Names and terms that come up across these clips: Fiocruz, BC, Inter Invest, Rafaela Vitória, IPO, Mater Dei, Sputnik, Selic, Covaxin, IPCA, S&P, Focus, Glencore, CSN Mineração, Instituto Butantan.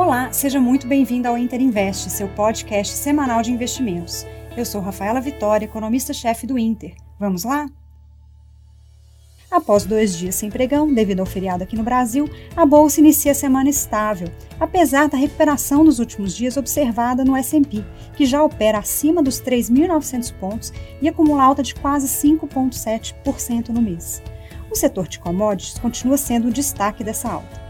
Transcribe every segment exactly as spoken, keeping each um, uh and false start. Olá, seja muito bem-vindo ao Inter Invest, seu podcast semanal de investimentos. Eu sou Rafaela Vitória, economista-chefe do Inter. Vamos lá? Após dois dias sem pregão, devido ao feriado aqui no Brasil, a Bolsa inicia a semana estável, apesar da recuperação dos últimos dias observada no S e P, que já opera acima dos três mil e novecentos pontos e acumula alta de quase cinco vírgula sete por cento no mês. O setor de commodities continua sendo o destaque dessa alta.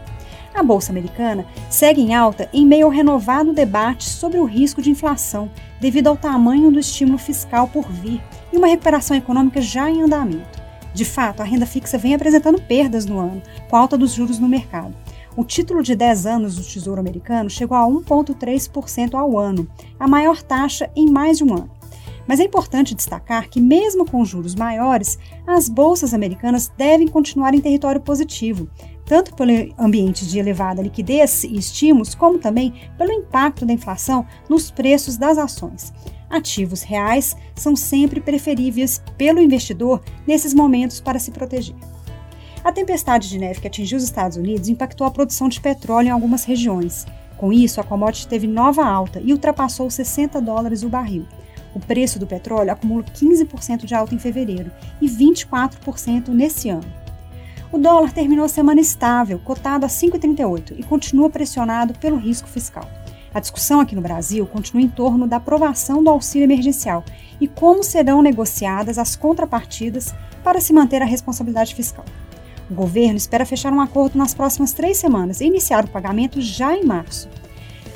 A Bolsa americana segue em alta em meio ao renovado debate sobre o risco de inflação, devido ao tamanho do estímulo fiscal por vir e uma recuperação econômica já em andamento. De fato, a renda fixa vem apresentando perdas no ano, com a alta dos juros no mercado. O título de dez anos do Tesouro americano chegou a um vírgula três por cento ao ano, a maior taxa em mais de um ano. Mas é importante destacar que, mesmo com juros maiores, as bolsas americanas devem continuar em território positivo, tanto pelo ambiente de elevada liquidez e estímulos, como também pelo impacto da inflação nos preços das ações. Ativos reais são sempre preferíveis pelo investidor nesses momentos para se proteger. A tempestade de neve que atingiu os Estados Unidos impactou a produção de petróleo em algumas regiões. Com isso, a commodity teve nova alta e ultrapassou os sessenta dólares o barril. O preço do petróleo acumula quinze por cento de alta em fevereiro e vinte e quatro por cento nesse ano. O dólar terminou a semana estável, cotado a cinco reais e trinta e oito centavos e continua pressionado pelo risco fiscal. A discussão aqui no Brasil continua em torno da aprovação do auxílio emergencial e como serão negociadas as contrapartidas para se manter a responsabilidade fiscal. O governo espera fechar um acordo nas próximas três semanas e iniciar o pagamento já em março.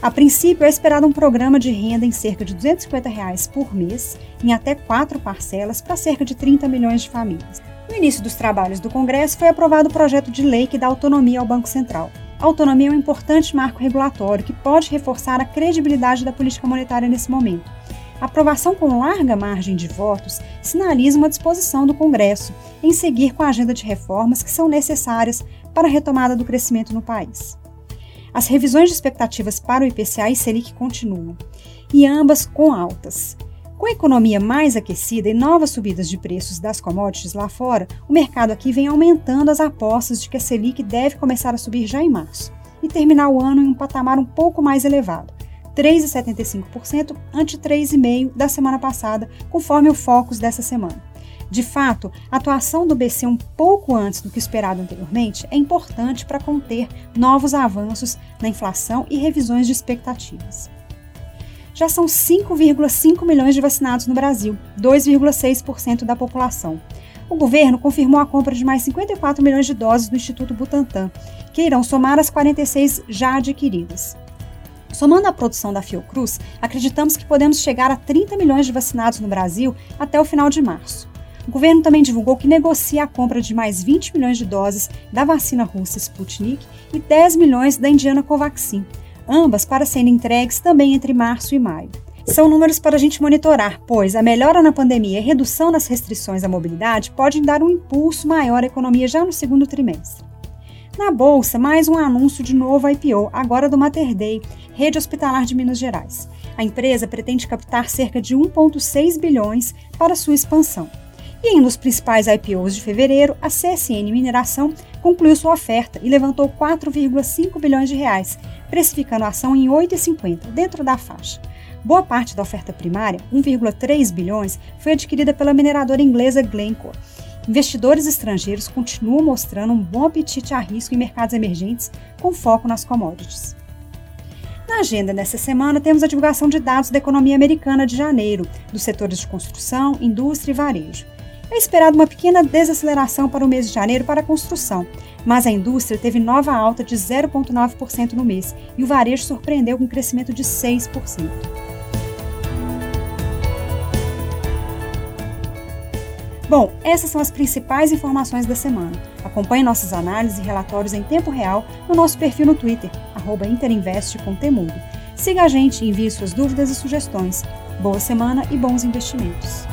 A princípio, é esperado um programa de renda em cerca de duzentos e cinquenta reais por mês, em até quatro parcelas, para cerca de trinta milhões de famílias. No início dos trabalhos do Congresso, foi aprovado o projeto de lei que dá autonomia ao Banco Central. A autonomia é um importante marco regulatório que pode reforçar a credibilidade da política monetária nesse momento. A aprovação com larga margem de votos sinaliza uma disposição do Congresso em seguir com a agenda de reformas que são necessárias para a retomada do crescimento no país. As revisões de expectativas para o I P C A e Selic continuam, e ambas com altas. Com a economia mais aquecida e novas subidas de preços das commodities lá fora, o mercado aqui vem aumentando as apostas de que a Selic deve começar a subir já em março e terminar o ano em um patamar um pouco mais elevado, três vírgula setenta e cinco por cento ante três vírgula cinco por cento da semana passada, conforme o Focus dessa semana. De fato, a atuação do B C um pouco antes do que esperado anteriormente é importante para conter novos avanços na inflação e revisões de expectativas. Já são cinco vírgula cinco milhões de vacinados no Brasil, dois vírgula seis por cento da população. O governo confirmou a compra de mais cinquenta e quatro milhões de doses do Instituto Butantan, que irão somar as quarenta e seis já adquiridas. Somando a produção da Fiocruz, acreditamos que podemos chegar a trinta milhões de vacinados no Brasil até o final de março. O governo também divulgou que negocia a compra de mais vinte milhões de doses da vacina russa Sputnik e dez milhões da indiana Covaxin, ambas para serem entregues também entre março e maio. São números para a gente monitorar, pois a melhora na pandemia e a redução das restrições à mobilidade podem dar um impulso maior à economia já no segundo trimestre. Na Bolsa, mais um anúncio de novo I P O, agora do Mater Dei, rede hospitalar de Minas Gerais. A empresa pretende captar cerca de um vírgula seis bilhões para sua expansão. E em um dos principais I P Os de fevereiro, a C S N Mineração concluiu sua oferta e levantou quatro vírgula cinco bilhões de reais, precificando a ação em oito reais e cinquenta centavos, dentro da faixa. Boa parte da oferta primária, um vírgula três bilhões, foi adquirida pela mineradora inglesa Glencore. Investidores estrangeiros continuam mostrando um bom apetite a risco em mercados emergentes, com foco nas commodities. Na agenda dessa semana, temos a divulgação de dados da economia americana de janeiro, dos setores de construção, indústria e varejo. É esperada uma pequena desaceleração para o mês de janeiro para a construção, mas a indústria teve nova alta de zero vírgula nove por cento no mês e o varejo surpreendeu com um crescimento de seis por cento. Bom, essas são as principais informações da semana. Acompanhe nossas análises e relatórios em tempo real no nosso perfil no Twitter, arroba Interinvest com Temudo. Siga a gente e envie suas dúvidas e sugestões. Boa semana e bons investimentos!